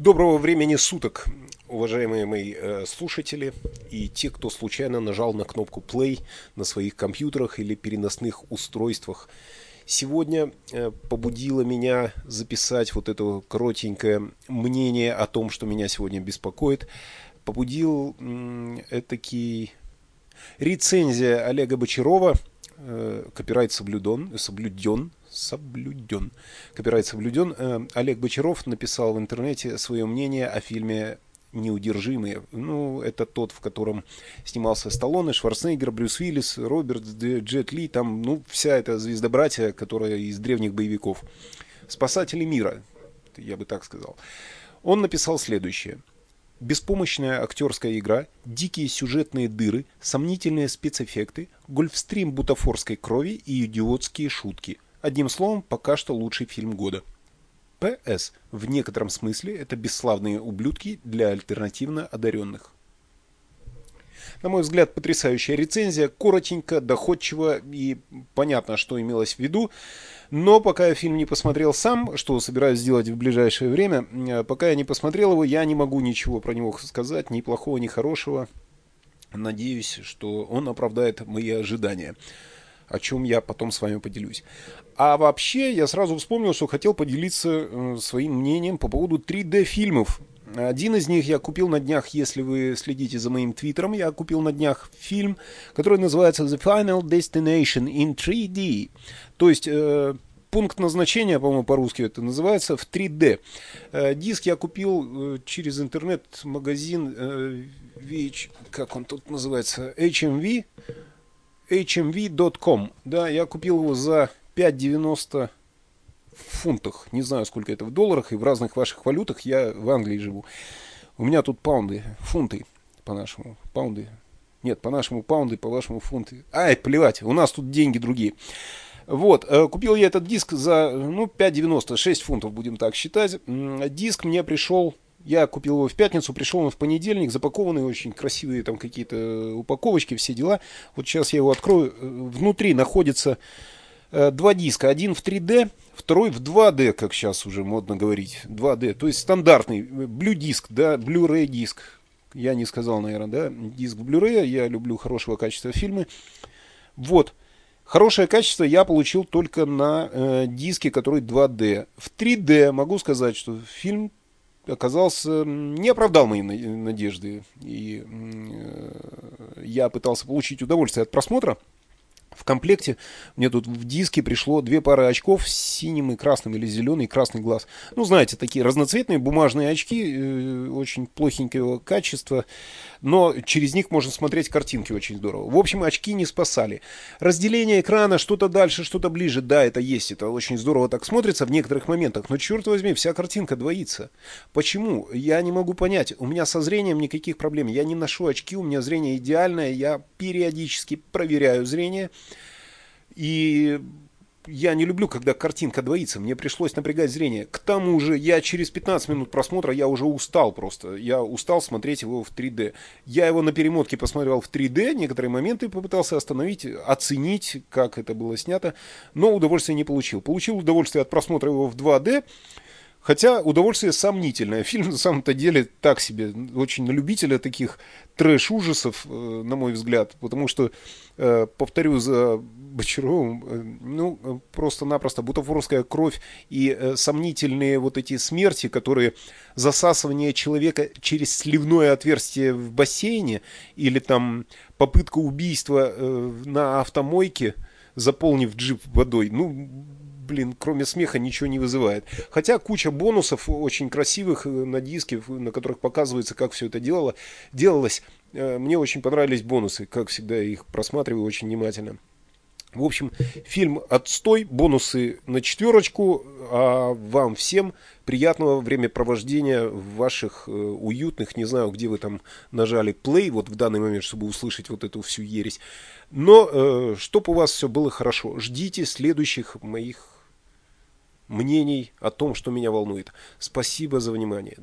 Доброго времени суток, уважаемые мои слушатели и те, кто случайно нажал на кнопку play на своих компьютерах или переносных устройствах. Сегодня побудило меня записать вот это коротенькое мнение о том, что меня сегодня беспокоит. Побудил этакий рецензия Олега Бочарова. Копирайт соблюден. Копирайт соблюден. Олег Бочаров написал в интернете свое мнение о фильме «Неудержимые». Ну, это тот, в котором снимался Сталлоне, Шварценеггер, Брюс Уиллис, Роберт, Джет Ли. Там, ну, вся эта звездобратья, которая из древних боевиков. Спасатели мира, я бы так сказал. Он написал следующее. Беспомощная актерская игра, дикие сюжетные дыры, сомнительные спецэффекты, гольфстрим бутафорской крови и идиотские шутки. Одним словом, пока что лучший фильм года. П.С. В некотором смысле это бесславные ублюдки для альтернативно одаренных. На мой взгляд, потрясающая рецензия, коротенько, доходчиво и понятно, что имелось в виду. Но пока я фильм не посмотрел сам, что собираюсь сделать в ближайшее время, пока я не посмотрел его, я не могу ничего про него сказать, ни плохого, ни хорошего. Надеюсь, что он оправдает мои ожидания, о чем я потом с вами поделюсь. А вообще, я сразу вспомнил, что хотел поделиться своим мнением по поводу 3D-фильмов. Один из них я купил на днях, если вы следите за моим твиттером, я купил на днях фильм, который называется The Final Destination in 3D. То есть пункт назначения, по-моему, по-русски это называется, в 3D. Диск я купил через интернет-магазин как он тут называется, HMV, HMV.com. Да, я купил его за 5,90 в фунтах. Не знаю, сколько это в долларах и в разных ваших валютах. Я в Англии живу. У меня тут паунды, фунты по-нашему. Паунды. Нет, по-нашему паунды, по-вашему фунты. Ай, плевать, у нас тут деньги другие. Вот, купил я этот диск за, ну, 5,90, 6 фунтов, будем так считать. Диск мне пришел, я купил его в пятницу, пришел он в понедельник, запакованный, очень красивые там какие-то упаковочки, все дела. Вот сейчас я его открою. Внутри находится два диска. Один в 3D, второй в 2D, как сейчас уже модно говорить. 2D, то есть стандартный блю-диск, да, Blu-ray диск. Я не сказал, наверное, да, диск Blu-ray. Я люблю хорошего качества фильмы. Вот. Хорошее качество я получил только на диске, который 2D. В 3D могу сказать, что фильм оказался, не оправдал мои надежды. И я пытался получить удовольствие от просмотра. В комплекте мне тут в диске пришло две пары очков с синим и красным, или зеленый и красный глаз. Ну, знаете, такие разноцветные бумажные очки, очень плохенького качества, но через них можно смотреть картинки очень здорово. В общем, очки не спасали. Разделение экрана, что-то дальше, что-то ближе, да, это есть, это очень здорово так смотрится в некоторых моментах, но, черт возьми, вся картинка двоится. Почему? Я не могу понять. У меня со зрением никаких проблем. Я не ношу очки, у меня зрение идеальное, я периодически проверяю зрение. И я не люблю, когда картинка двоится. Мне пришлось напрягать зрение. К тому же, я через 15 минут просмотра, я уже устал просто. Я устал смотреть его в 3D. Я его на перемотке посмотрел в 3D. Некоторые моменты попытался остановить, оценить, как это было снято. Но удовольствия не получил. Получил удовольствие от просмотра его в 2D. Хотя удовольствие сомнительное. Фильм на самом-то деле так себе. Очень на любителя таких трэш-ужасов, на мой взгляд. Потому что, повторю за Бочаровым, ну, просто-напросто бутафорская кровь и сомнительные вот эти смерти, которые засасывание человека через сливное отверстие в бассейне или там попытка убийства на автомойке, заполнив джип водой. Ну, блин, кроме смеха ничего не вызывает. Хотя куча бонусов очень красивых на диске, на которых показывается, как все это делалось. Мне очень понравились бонусы. Как всегда, я их просматриваю очень внимательно. В общем, фильм отстой, бонусы на 4, а вам всем приятного времяпровождения в ваших уютных, не знаю, где вы там нажали play, вот в данный момент, чтобы услышать вот эту всю ересь. Но чтоб у вас все было хорошо, ждите следующих моих мнений о том, что меня волнует. Спасибо за внимание.